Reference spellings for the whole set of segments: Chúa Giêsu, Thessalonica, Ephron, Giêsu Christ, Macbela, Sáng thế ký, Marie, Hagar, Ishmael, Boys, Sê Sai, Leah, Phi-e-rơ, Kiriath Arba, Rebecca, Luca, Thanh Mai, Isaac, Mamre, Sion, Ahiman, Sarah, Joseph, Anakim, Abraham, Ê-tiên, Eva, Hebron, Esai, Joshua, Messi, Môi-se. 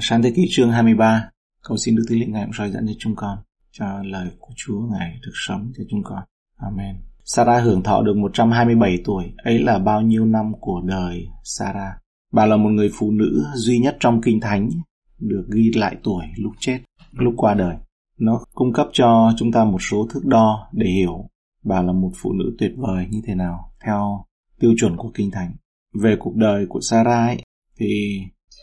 Sáng thế ký chương 23, cầu xin Đức Thánh Linh Ngài cũng soi dẫn cho chúng con, cho lời của Chúa Ngài được sống cho chúng con. Amen. Sarah hưởng thọ được 127 tuổi, ấy là bao nhiêu năm của đời Sarah. Bà là một người phụ nữ duy nhất trong Kinh Thánh được ghi lại tuổi lúc chết, lúc qua đời. Nó cung cấp cho chúng ta một số thước đo để hiểu bà là một phụ nữ tuyệt vời như thế nào theo tiêu chuẩn của Kinh Thánh. Về cuộc đời của Sarah ấy, thì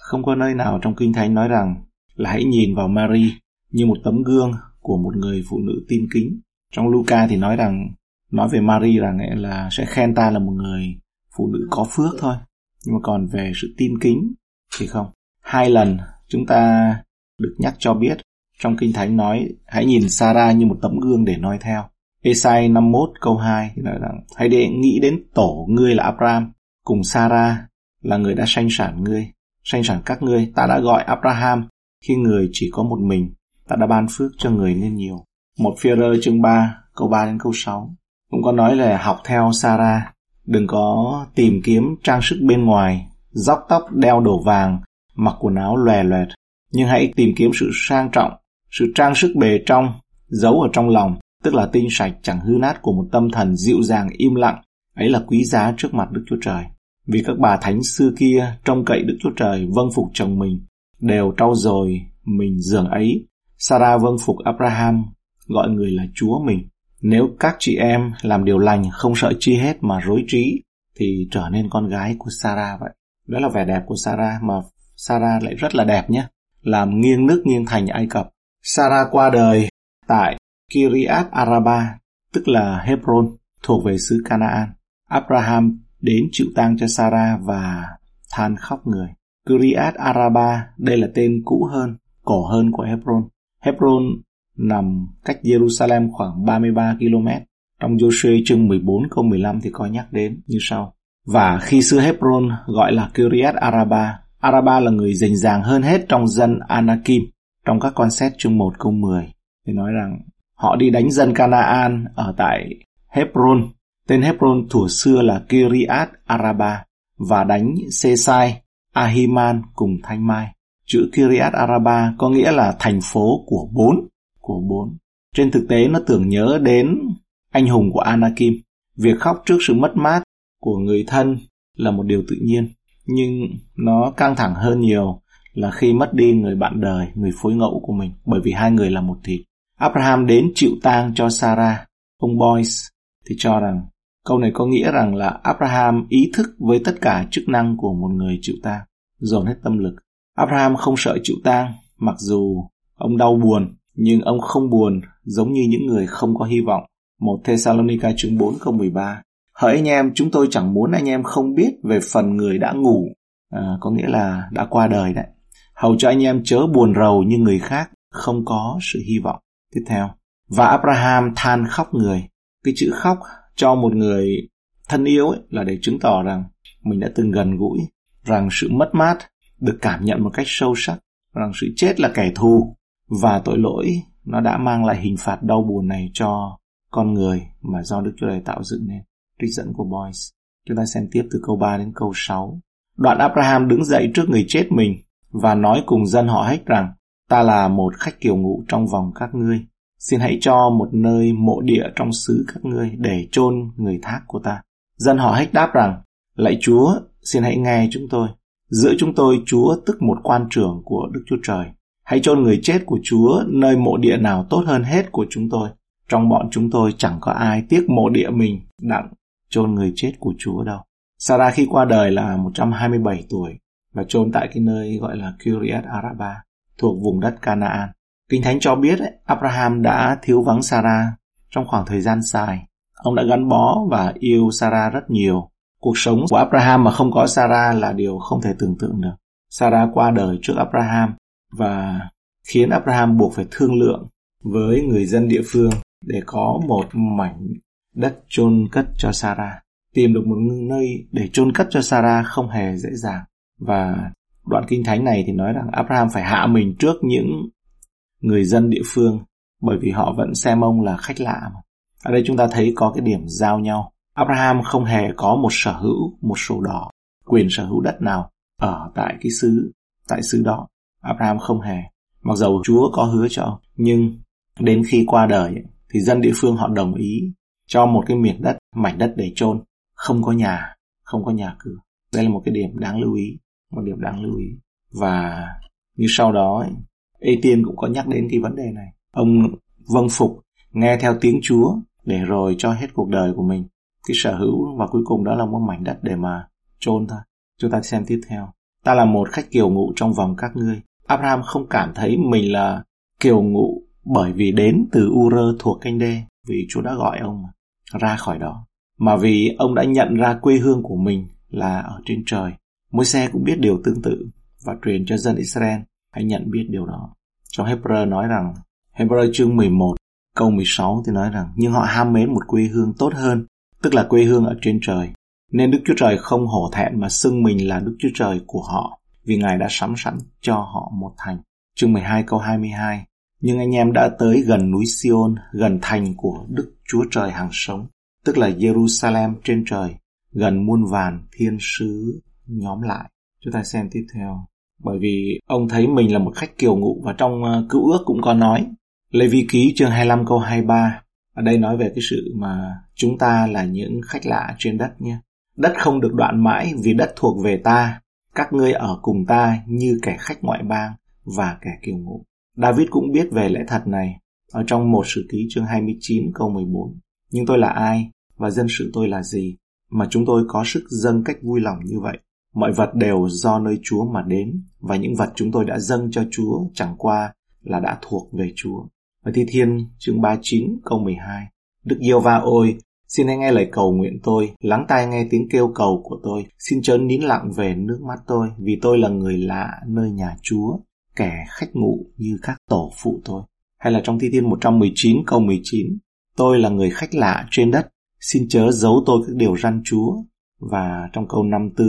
không có nơi nào trong Kinh Thánh nói rằng là hãy nhìn vào Marie như một tấm gương của một người phụ nữ tin kính. Trong Luca thì nói về Marie rằng là sẽ khen ta là một người phụ nữ có phước thôi. Nhưng mà còn về sự tin kính thì không. Hai lần chúng ta được nhắc cho biết trong Kinh Thánh nói hãy nhìn Sarah như một tấm gương để noi theo. Esai 51 câu 2 thì nói rằng hãy nghĩ đến tổ ngươi là Abraham cùng Sarah là người đã sanh sản các ngươi. Ta đã gọi Abraham khi người chỉ có một mình, ta đã ban phước cho người nên nhiều. 1 Phi-e-rơ chương 3 câu 3 đến câu 6 cũng có nói là học theo Sarah, đừng có tìm kiếm trang sức bên ngoài, róc tóc đeo đổ vàng, mặc quần áo lòe loẹt, nhưng hãy tìm kiếm sự sang trọng, sự trang sức bề trong giấu ở trong lòng, tức là tinh sạch chẳng hư nát của một tâm thần dịu dàng im lặng, ấy là quý giá trước mặt Đức Chúa Trời. Vì các bà thánh xưa kia trông cậy Đức Chúa Trời vâng phục chồng mình, đều trau dồi mình giường ấy. Sarah vâng phục Abraham, gọi người là Chúa mình. Nếu các chị em làm điều lành, không sợ chi hết mà rối trí, thì trở nên con gái của Sarah vậy. Đó là vẻ đẹp của Sarah, mà Sarah lại rất là đẹp nhé, làm nghiêng nước nghiêng thành Ai Cập. Sarah qua đời tại Kiriath Arba, tức là Hebron, thuộc về xứ Canaan. Abraham đến chịu tang cho Sarah và than khóc người. Kiriath Arba, đây là tên cũ hơn, cổ hơn của Hebron. Hebron nằm cách Jerusalem khoảng 33 km. Trong Joshua chương 14 câu 15 thì có nhắc đến như sau. Và khi xưa Hebron gọi là Kiriath Arba, Araba là người rành ràng hơn hết trong dân Anakim. Trong các con xét chương 1 câu 10 thì nói rằng họ đi đánh dân Canaan ở tại Hebron. Tên Hebron thuở xưa là Kiriath Arba, và đánh Sê Sai, Ahiman cùng Thanh Mai. Chữ Kiriath Arba có nghĩa là thành phố của bốn. Trên thực tế nó tưởng nhớ đến anh hùng của Anakim. Việc khóc trước sự mất mát của người thân là một điều tự nhiên, nhưng nó căng thẳng hơn nhiều là khi mất đi người bạn đời, người phối ngẫu của mình, bởi vì hai người là một thịt. Abraham đến chịu tang cho Sarah. Ông Boyce thì cho rằng câu này có nghĩa rằng là Abraham ý thức với tất cả chức năng của một người chịu tang, dồn hết tâm lực. Abraham không sợ chịu tang, mặc dù ông đau buồn, nhưng ông không buồn giống như những người không có hy vọng. 1 Thessalonica chương 4 câu 13. Hỡi anh em, chúng tôi chẳng muốn anh em không biết về phần người đã ngủ, có nghĩa là đã qua đời đấy, hầu cho anh em chớ buồn rầu như người khác, không có sự hy vọng. Tiếp theo, và Abraham than khóc người. Cái chữ khóc cho một người thân yêu ấy là để chứng tỏ rằng mình đã từng gần gũi, rằng sự mất mát được cảm nhận một cách sâu sắc, rằng sự chết là kẻ thù và tội lỗi nó đã mang lại hình phạt đau buồn này cho con người mà do Đức Chúa Trời tạo dựng nên. Trích dẫn của Boys. Chúng ta xem tiếp từ câu 3 đến câu 6. Đoạn Abraham đứng dậy trước người chết mình và nói cùng dân họ Hét rằng: Ta là một khách kiều ngụ trong vòng các ngươi, xin hãy cho một nơi mộ địa trong xứ các ngươi để chôn người thác của ta. Dân họ Hét đáp rằng: Lạy Chúa, xin hãy nghe chúng tôi. Giữa chúng tôi Chúa tức một quan trưởng của Đức Chúa Trời. Hãy chôn người chết của Chúa nơi mộ địa nào tốt hơn hết của chúng tôi. Trong bọn chúng tôi chẳng có ai tiếc mộ địa mình đặng chôn người chết của Chúa đâu. Sarah khi qua đời là 127 tuổi và chôn tại cái nơi gọi là Kiriath Arba, thuộc vùng đất Canaan. Kinh Thánh cho biết Abraham đã thiếu vắng Sarah trong khoảng thời gian dài. Ông đã gắn bó và yêu Sarah rất nhiều. Cuộc sống của Abraham mà không có Sarah là điều không thể tưởng tượng được. Sarah qua đời trước Abraham và khiến Abraham buộc phải thương lượng với người dân địa phương để có một mảnh đất chôn cất cho Sarah. Tìm được một nơi để chôn cất cho Sarah không hề dễ dàng. Và đoạn Kinh Thánh này thì nói rằng Abraham phải hạ mình trước những người dân địa phương bởi vì họ vẫn xem ông là khách lạ mà. Ở đây chúng ta thấy có cái điểm giao nhau. Abraham không hề có một sở hữu, một sổ đỏ, quyền sở hữu đất nào ở tại xứ đó. Abraham không hề, mặc dầu Chúa có hứa cho ông. Nhưng đến khi qua đời thì dân địa phương họ đồng ý cho một cái miền đất, mảnh đất để chôn, không có nhà, không có nhà cửa. Đây là một cái điểm đáng lưu ý, một điểm đáng lưu ý. Và như sau đó Ê-tiên cũng có nhắc đến cái vấn đề này. Ông vâng phục, nghe theo tiếng Chúa để rồi cho hết cuộc đời của mình cái sở hữu, và cuối cùng đó là một mảnh đất để mà chôn thôi. Chúng ta xem tiếp theo. Ta là một khách kiều ngụ trong vòng các ngươi. Abraham không cảm thấy mình là kiều ngụ bởi vì đến từ U-rơ thuộc Canh Đê, vì Chúa đã gọi ông ra khỏi đó, mà vì ông đã nhận ra quê hương của mình là ở trên trời. Môi-se cũng biết điều tương tự và truyền cho dân Israel hãy nhận biết điều đó. Trong Hebrew nói rằng, Hebrew chương 11 câu 16 thì nói rằng, nhưng họ ham mến một quê hương tốt hơn, tức là quê hương ở trên trời, nên Đức Chúa Trời không hổ thẹn mà xưng mình là Đức Chúa Trời của họ, vì Ngài đã sắm sẵn cho họ một thành. Chương 12 câu 22, nhưng anh em đã tới gần núi Sion, gần thành của Đức Chúa Trời hàng sống, tức là Jerusalem trên trời, gần muôn vàn thiên sứ nhóm lại. Chúng ta xem tiếp theo. Bởi vì ông thấy mình là một khách kiều ngụ, và trong Cựu Ước cũng có nói, Lê Vi Ký chương 25 câu 23, ở đây nói về cái sự mà chúng ta là những khách lạ trên đất nhé. Đất không được đoạn mãi vì đất thuộc về ta, các ngươi ở cùng ta như kẻ khách ngoại bang và kẻ kiều ngụ. David cũng biết về lẽ thật này ở trong 1 Sử Ký chương 29 câu 14. Nhưng tôi là ai và dân sự tôi là gì mà chúng tôi có sức dâng cách vui lòng như vậy? Mọi vật đều do nơi Chúa mà đến, và những vật chúng tôi đã dâng cho Chúa chẳng qua là đã thuộc về Chúa. Ở Thi Thiên chương 39 câu 12, Đức Giê-hô-va ôi, xin hãy nghe lời cầu nguyện tôi, lắng tai nghe tiếng kêu cầu của tôi, xin chớ nín lặng về nước mắt tôi, vì tôi là người lạ nơi nhà Chúa, kẻ khách ngụ như các tổ phụ tôi. Hay là trong Thi Thiên 119 câu 19, tôi là người khách lạ trên đất, xin chớ giấu tôi các điều răn Chúa. Và trong câu 54,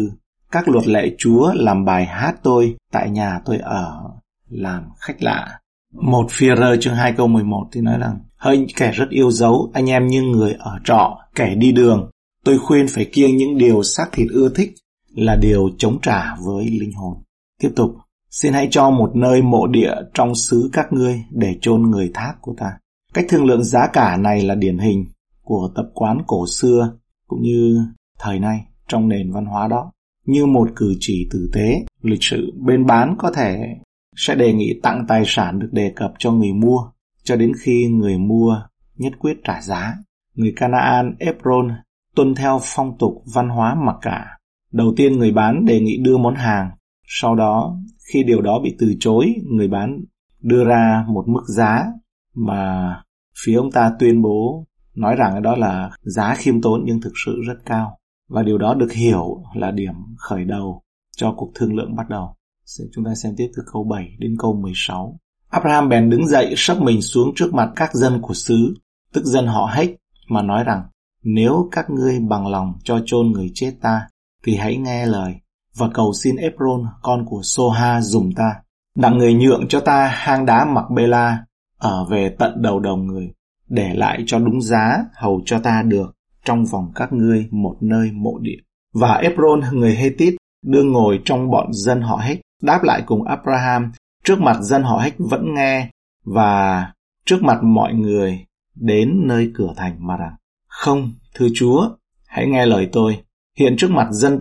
các luật lệ Chúa làm bài hát tôi, tại nhà tôi ở làm khách lạ. 1 Phi-e-rơ chương 2 câu 11 thì nói rằng, hỡi kẻ rất yêu dấu, anh em như người ở trọ, kẻ đi đường, tôi khuyên phải kiêng những điều xác thịt ưa thích là điều chống trả với linh hồn. Tiếp tục, xin hãy cho một nơi mộ địa trong xứ các ngươi để chôn người thác của ta. Cách thương lượng giá cả này là điển hình của tập quán cổ xưa cũng như thời nay trong nền văn hóa đó, như một cử chỉ tử tế lịch sự. Bên bán có thể sẽ đề nghị tặng tài sản được đề cập cho người mua cho đến khi người mua nhất quyết trả giá. Người Canaan, Ephron tuân theo phong tục văn hóa mặc cả. Đầu tiên người bán đề nghị đưa món hàng, sau đó khi điều đó bị từ chối, người bán đưa ra một mức giá mà phía ông ta tuyên bố nói rằng đó là giá khiêm tốn nhưng thực sự rất cao, và điều đó được hiểu là điểm khởi đầu cho cuộc thương lượng bắt đầu. Chúng ta xem tiếp từ câu 7 đến câu 16. Abraham bèn đứng dậy, sấp mình xuống trước mặt các dân của xứ, tức dân họ Hách, mà nói rằng, nếu các ngươi bằng lòng cho chôn người chết ta, thì hãy nghe lời, và cầu xin Ephron, con của Soha giùm ta, đặng người nhượng cho ta hang đá Macbela ở về tận đầu đồng người, để lại cho đúng giá, hầu cho ta được trong vòng các ngươi một nơi mộ địa. Và Ephron người Hethit đương ngồi trong bọn dân họ Hách, đáp lại cùng Abraham trước mặt dân họ Hách vẫn nghe, và trước mặt mọi người đến nơi cửa thành mà rằng, không, thưa Chúa, hãy nghe lời tôi. Hiện trước mặt dân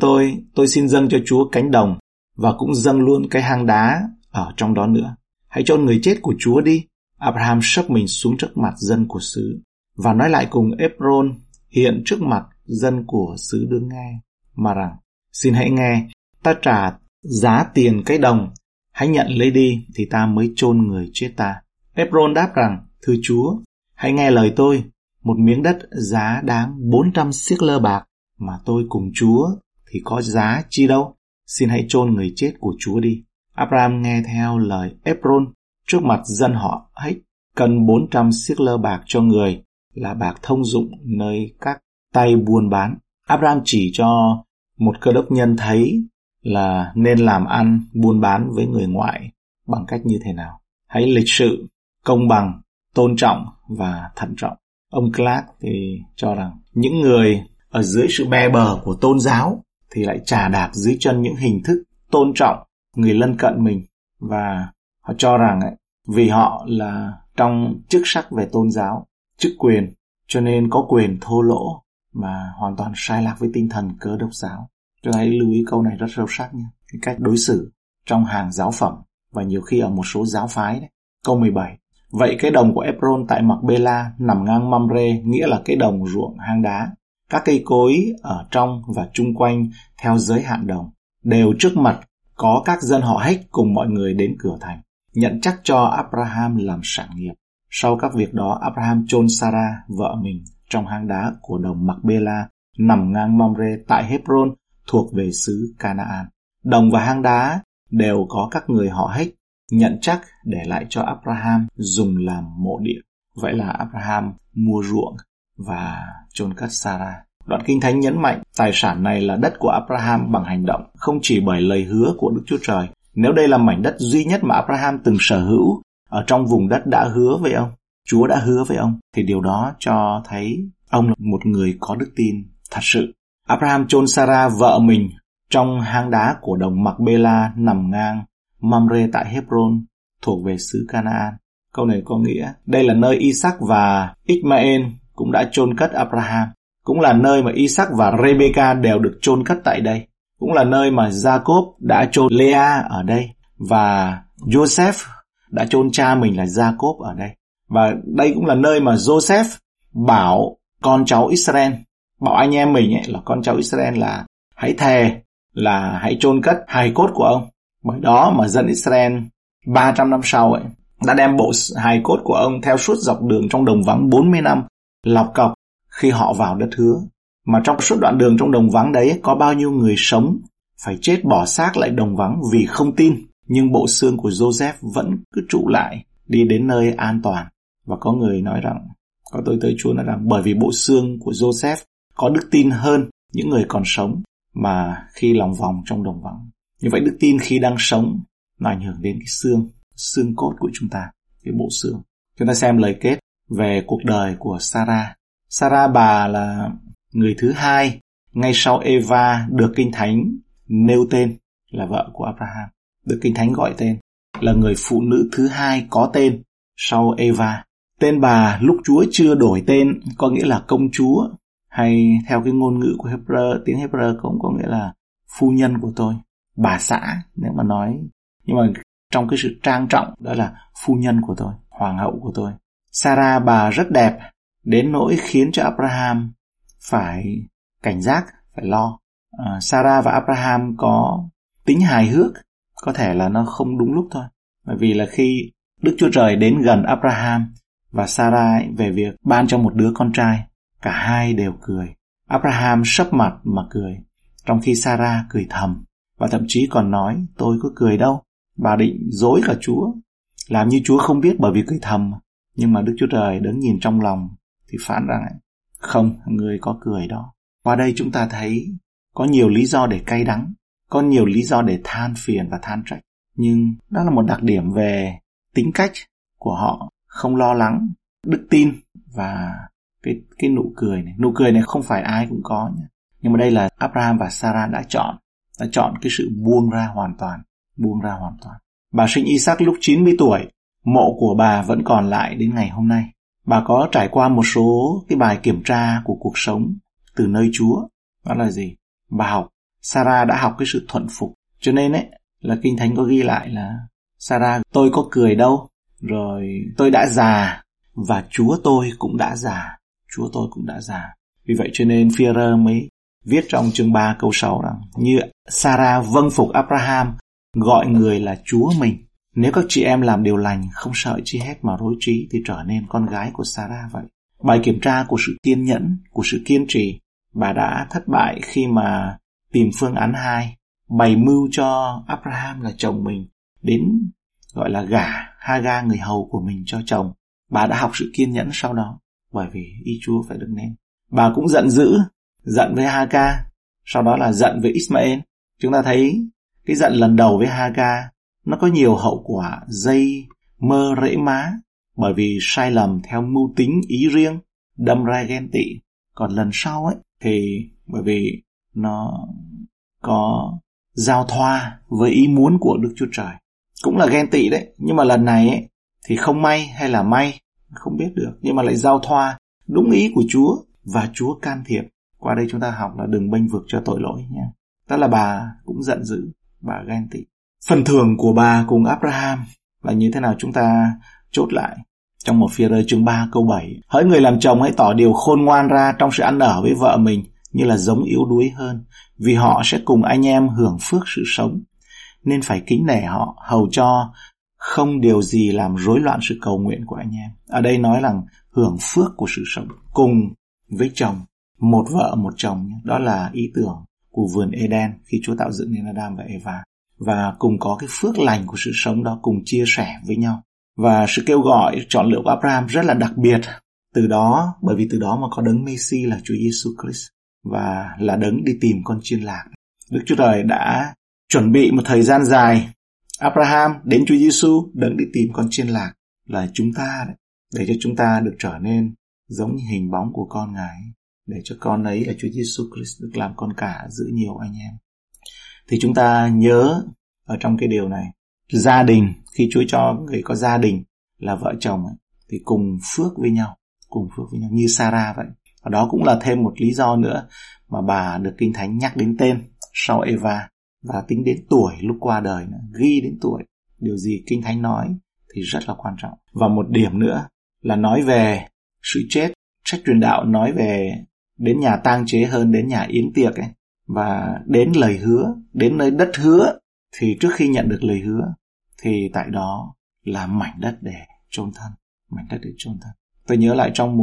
tôi xin dâng cho Chúa cánh đồng, và cũng dâng luôn cái hang đá ở trong đó nữa. Hãy chôn người chết của Chúa đi. Abraham sấp mình xuống trước mặt dân của xứ, và nói lại cùng Ephron hiện trước mặt dân của xứ đương nghe, mà rằng, xin hãy nghe, ta trả giá tiền cái đồng, hãy nhận lấy đi, thì ta mới chôn người chết ta. Ephron đáp rằng, thưa Chúa, hãy nghe lời tôi, một miếng đất giá đáng 400 siếc lơ bạc, mà tôi cùng Chúa thì có giá chi đâu, xin hãy chôn người chết của Chúa đi. Abraham nghe theo lời Ephron trước mặt dân họ Hách, cần 400 siếc lơ bạc cho người, là bạc thông dụng nơi các tay buôn bán. Abraham chỉ cho một cơ đốc nhân thấy là nên làm ăn buôn bán với người ngoại bằng cách như thế nào. Hãy lịch sự, công bằng, tôn trọng và thận trọng. Ông Clark thì cho rằng những người ở dưới sự be bờ của tôn giáo thì lại trà đạp dưới chân những hình thức tôn trọng người lân cận mình và họ cho rằng vì họ là trong chức sắc về tôn giáo, chức quyền, cho nên có quyền thô lỗ mà hoàn toàn sai lạc với tinh thần Cơ Đốc giáo. Chúng ta hãy lưu ý câu này rất sâu sắc nha. Cái cách đối xử trong hàng giáo phẩm và nhiều khi ở một số giáo phái đấy. Câu 17. Vậy cái đồng của Ephron tại Macbela nằm ngang Mamre, nghĩa là cái đồng ruộng hang đá. Các cây cối ở trong và chung quanh theo giới hạn đồng đều trước mặt có các dân họ Hách cùng mọi người đến cửa thành, nhận chắc cho Abraham làm sản nghiệp. Sau các việc đó, Abraham chôn Sarah vợ mình trong hang đá của đồng Macbela nằm ngang Mamre tại Hebron thuộc về xứ Canaan. Đồng và hang đá đều có các người họ Hách nhận chắc để lại cho Abraham dùng làm mộ địa. Vậy là Abraham mua ruộng và chôn cất Sarah. Đoạn Kinh Thánh nhấn mạnh tài sản này là đất của Abraham bằng hành động, không chỉ bởi lời hứa của Đức Chúa Trời. Nếu đây là mảnh đất duy nhất mà Abraham từng sở hữu ở trong vùng đất đã hứa với ông, Chúa đã hứa với ông, thì điều đó cho thấy ông là một người có đức tin thật sự. Abraham chôn Sarah vợ mình trong hang đá của đồng Macbela nằm ngang Mamre tại Hebron thuộc về xứ Canaan. Câu này có nghĩa đây là nơi Isaac và Ishmael cũng đã chôn cất Abraham, cũng là nơi mà Isaac và Rebecca đều được chôn cất tại đây, cũng là nơi mà Jacob đã chôn Leah ở đây và Joseph đã chôn cha mình là Jacob ở đây. Và đây cũng là nơi mà Joseph bảo con cháu Israel, bảo anh em mình là con cháu Israel là hãy thề là hãy chôn cất hài cốt của ông. Bởi đó mà dân Israel 300 năm sau đã đem bộ hài cốt của ông theo suốt dọc đường trong đồng vắng 40 năm lọc cọc khi họ vào đất hứa. Mà trong suốt đoạn đường trong đồng vắng đấy có bao nhiêu người sống phải chết bỏ xác lại đồng vắng vì không tin, nhưng bộ xương của Joseph vẫn cứ trụ lại đi đến nơi an toàn. Và có người nói rằng, có tôi tới Chúa nói rằng bởi vì bộ xương của Joseph có đức tin hơn những người còn sống mà khi lòng vòng trong đồng vắng. Như vậy đức tin khi đang sống nó ảnh hưởng đến cái xương cốt của chúng ta, cái bộ xương. Chúng ta xem lời kết về cuộc đời của Sarah. Sarah bà là người thứ hai ngay sau Eva được Kinh Thánh nêu tên là vợ của Abraham, được Kinh Thánh gọi tên là người phụ nữ thứ hai có tên sau Eva. Tên bà lúc Chúa chưa đổi tên có nghĩa là công chúa, hay theo cái ngôn ngữ của tiếng Hebrew cũng có nghĩa là phu nhân của tôi, bà xã nếu mà nói, nhưng mà trong cái sự trang trọng đó là phu nhân của tôi, hoàng hậu của tôi. Sarah bà rất đẹp đến nỗi khiến cho Abraham phải cảnh giác, phải lo. Sarah và Abraham có tính hài hước, có thể là nó không đúng lúc thôi, bởi vì là khi Đức Chúa Trời đến gần Abraham và Sarah về việc ban cho một đứa con trai, cả hai đều cười. Abraham sấp mặt mà cười, trong khi Sarah cười thầm và thậm chí còn nói tôi có cười đâu, bà định dối cả Chúa, làm như Chúa không biết bởi vì cười thầm. Nhưng mà Đức Chúa Trời đứng nhìn trong lòng thì phán rằng không, người có cười đó. Qua đây chúng ta thấy có nhiều lý do để cay đắng, có nhiều lý do để than phiền và than trách, nhưng đó là một đặc điểm về tính cách của họ, không lo lắng, đức tin và cái nụ cười này. Nụ cười này không phải ai cũng có nhé. Nhưng mà đây là Abraham và Sarah đã chọn cái sự buông ra hoàn toàn. Bà sinh Isaac lúc 90 tuổi, mộ của bà vẫn còn lại đến ngày hôm nay. Bà có trải qua một số cái bài kiểm tra của cuộc sống từ nơi Chúa. Đó là gì? Bà học. Sarah đã học cái sự thuận phục. Cho nên là Kinh Thánh có ghi lại là Sarah, tôi có cười đâu, rồi tôi đã già và Chúa tôi cũng đã già. Vì vậy cho nên Phi-e-rơ mới viết trong chương 3 câu 6 rằng như Sarah vâng phục Abraham, gọi người là Chúa mình. Nếu các chị em làm điều lành, không sợ chi hết mà rối trí, thì trở nên con gái của Sarah vậy. Bài kiểm tra của sự kiên nhẫn, của sự kiên trì, bà đã thất bại khi mà tìm phương án 2, bày mưu cho Abraham là chồng mình, đến gọi là gả Hagar người hầu của mình cho chồng. Bà đã học sự kiên nhẫn sau đó, bởi vì ý Chúa phải được nên. Bà cũng giận dữ, giận với Hagar, sau đó là giận với Ishmael. Chúng ta thấy cái giận lần đầu với Hagar nó có nhiều hậu quả dây mơ rễ má, bởi vì sai lầm theo mưu tính ý riêng, đâm ra ghen tị. Còn lần sau thì bởi vì nó có giao thoa với ý muốn của Đức Chúa Trời. cũng là ghen tị đấy, nhưng mà lần này ấy, thì không may hay là may, không biết được, nhưng mà lại giao thoa đúng ý của Chúa và Chúa can thiệp. Qua đây chúng ta học là đừng bênh vực cho tội lỗi nha. Tức là bà cũng giận dữ, bà ghen tị. Phần thưởng của bà cùng Abraham là như thế nào chúng ta chốt lại trong một Phi-e-rơ chương 3 câu 7. Hỡi người làm chồng hãy tỏ điều khôn ngoan ra trong sự ăn ở với vợ mình như là giống yếu đuối hơn, vì họ sẽ cùng anh em hưởng phước sự sống. Nên phải kính nể họ, hầu cho không điều gì làm rối loạn sự cầu nguyện của anh em. Ở đây nói rằng hưởng phước của sự sống cùng với chồng, một vợ một chồng. Đó là ý tưởng của vườn Eden khi Chúa tạo dựng nên Adam và Eva. Và cùng có cái phước lành của sự sống đó, cùng chia sẻ với nhau. Và sự kêu gọi chọn lựa của Abraham rất là đặc biệt. Từ đó, bởi vì từ đó mà có đấng Messi là Chúa Giêsu Christ, và là đấng đi tìm con chiên lạc. Đức Chúa Trời đã chuẩn bị một thời gian dài, Abraham đến Chúa Giêsu, đấng đi tìm con chiên lạc là chúng ta, để cho chúng ta được trở nên giống như hình bóng của con Ngài, để cho con ấy là Chúa Giêsu Christ được làm con cả giữa nhiều anh em. Thì chúng ta nhớ ở trong cái điều này, gia đình, khi Chúa cho người có gia đình là vợ chồng ấy, thì cùng phước với nhau, như Sarah vậy. Và đó cũng là thêm một lý do nữa mà bà được Kinh Thánh nhắc đến tên sau Eva, và tính đến tuổi lúc qua đời nữa, ghi đến tuổi. Điều gì Kinh Thánh nói thì rất là quan trọng. Và một điểm nữa là nói về sự chết. Sách truyền đạo nói về đến nhà tang chế hơn đến nhà yến tiệc ấy, và đến lời hứa, đến nơi đất hứa. Thì trước khi nhận được lời hứa thì tại đó là mảnh đất để chôn thân, Tôi nhớ lại trong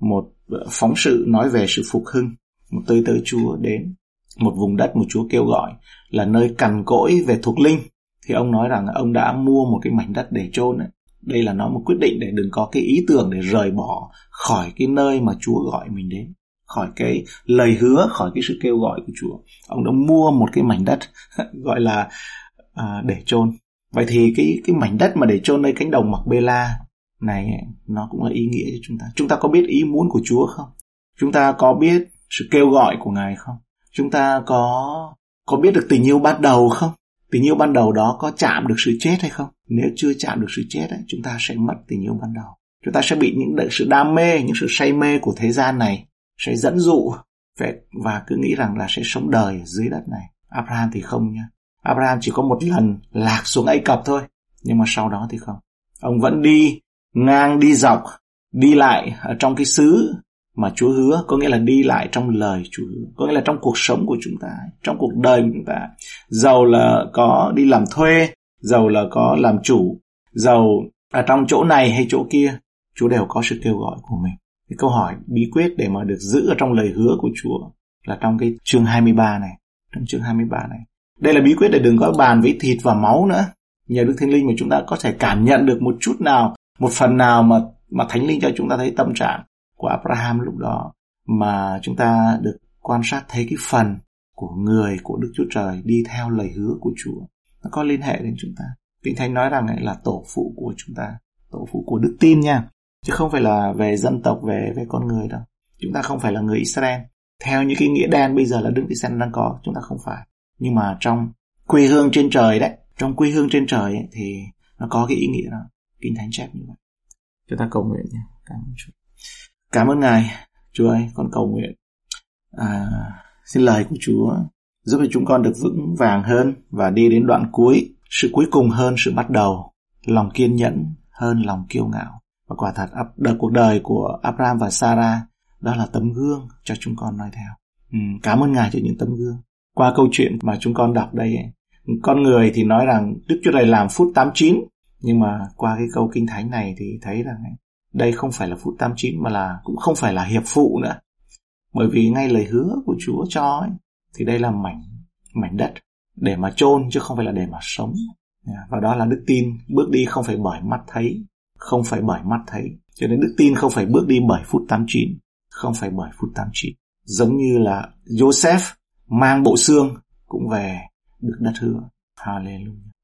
một phóng sự nói về sự phục hưng, một tôi tớ Chúa đến một vùng đất mà Chúa kêu gọi là nơi cằn cỗi về thuộc linh, thì ông nói rằng ông đã mua một cái mảnh đất để chôn ấy. Đây là nói một quyết định để đừng có cái ý tưởng để rời bỏ khỏi cái nơi mà Chúa gọi mình đến, khỏi cái lời hứa, khỏi cái sự kêu gọi của Chúa. Ông đã mua một cái mảnh đất gọi là để chôn. Vậy thì cái mảnh đất mà để chôn nơi cánh đồng Macbela này, nó cũng là ý nghĩa cho chúng ta. Chúng ta có biết ý muốn của Chúa không? Chúng ta có biết sự kêu gọi của Ngài không? Chúng ta có biết được tình yêu ban đầu không? Tình yêu ban đầu đó có chạm được sự chết hay không? Nếu chưa chạm được sự chết ấy, chúng ta sẽ mất tình yêu ban đầu. Chúng ta sẽ bị những sự đam mê, những sự say mê của thế gian này sẽ dẫn dụ và cứ nghĩ rằng là sẽ sống đời ở dưới đất này. Abraham thì không nha. Abraham chỉ có một lần lạc xuống Ai Cập thôi, nhưng mà sau đó thì không. Ông vẫn đi ngang, đi dọc, đi lại ở trong cái xứ mà Chúa hứa, có nghĩa là đi lại trong lời Chúa hứa, có nghĩa là trong cuộc sống của chúng ta, trong cuộc đời của chúng ta. Dầu là có đi làm thuê, dầu là có làm chủ, dầu ở trong chỗ này hay chỗ kia, Chúa đều có sự kêu gọi của mình. Thì câu hỏi bí quyết để mà được giữ ở trong lời hứa của Chúa là trong cái chương 23 này, Đây là bí quyết để đừng có bàn với thịt và máu nữa. Nhờ Đức Thánh Linh mà chúng ta có thể cảm nhận được một chút nào, một phần nào mà Thánh Linh cho chúng ta thấy tâm trạng của Abraham lúc đó, mà chúng ta được quan sát thấy cái phần của người, của Đức Chúa Trời đi theo lời hứa của Chúa. Nó có liên hệ đến chúng ta. Kinh Thánh nói rằng là tổ phụ của chúng ta, tổ phụ của đức tin nha, chứ không phải là về dân tộc, về con người đâu. Chúng ta không phải là người Israel theo những cái nghĩa đen bây giờ là Đức Israel đang có, chúng ta không phải. Nhưng mà trong quê hương trên trời đấy, thì nó có cái ý nghĩa đó. Kinh Thánh chép như vậy. Chúng ta cầu nguyện nha. Cảm ơn Ngài. Chúa ơi, con cầu nguyện xin lời của Chúa giúp cho chúng con được vững vàng hơn và đi đến đoạn cuối, sự cuối cùng hơn sự bắt đầu, lòng kiên nhẫn hơn lòng kiêu ngạo. Và quả thật cuộc đời của Abraham và Sarah đó là tấm gương cho chúng con noi theo. Cảm ơn Ngài cho những tấm gương. Qua câu chuyện mà chúng con đọc đây ấy, con người thì nói rằng Đức Chúa Trời làm phút 89, nhưng mà qua cái câu Kinh Thánh này thì thấy rằng đây không phải là phút 89 mà là cũng không phải là hiệp phụ nữa. Bởi vì ngay lời hứa của Chúa cho ấy, thì đây là mảnh đất để mà chôn chứ không phải là để mà sống. Và đó là đức tin bước đi không phải bởi mắt thấy, cho nên đức tin không phải bước đi bởi phút 89, giống như là Joseph mang bộ xương cũng về được đất hứa.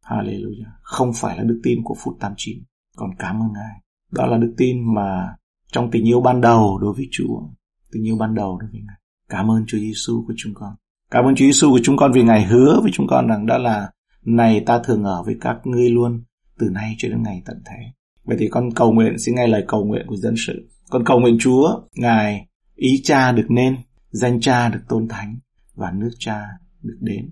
Hallelujah. Không phải là đức tin của phút 89. Còn cảm ơn Ngài. Đó là đức tin mà trong tình yêu ban đầu đối với Chúa, tình yêu ban đầu đối với Ngài. Cảm ơn Chúa Giêsu của chúng con. Cảm ơn Chúa Giêsu của chúng con vì Ngài hứa với chúng con rằng đó là này ta thường ở với các ngươi luôn, từ nay cho đến ngày tận thế. Vậy thì con cầu nguyện, xin nghe lời cầu nguyện của dân sự. Con cầu nguyện Chúa, Ngài ý Cha được nên, danh Cha được tôn thánh và nước Cha được đến.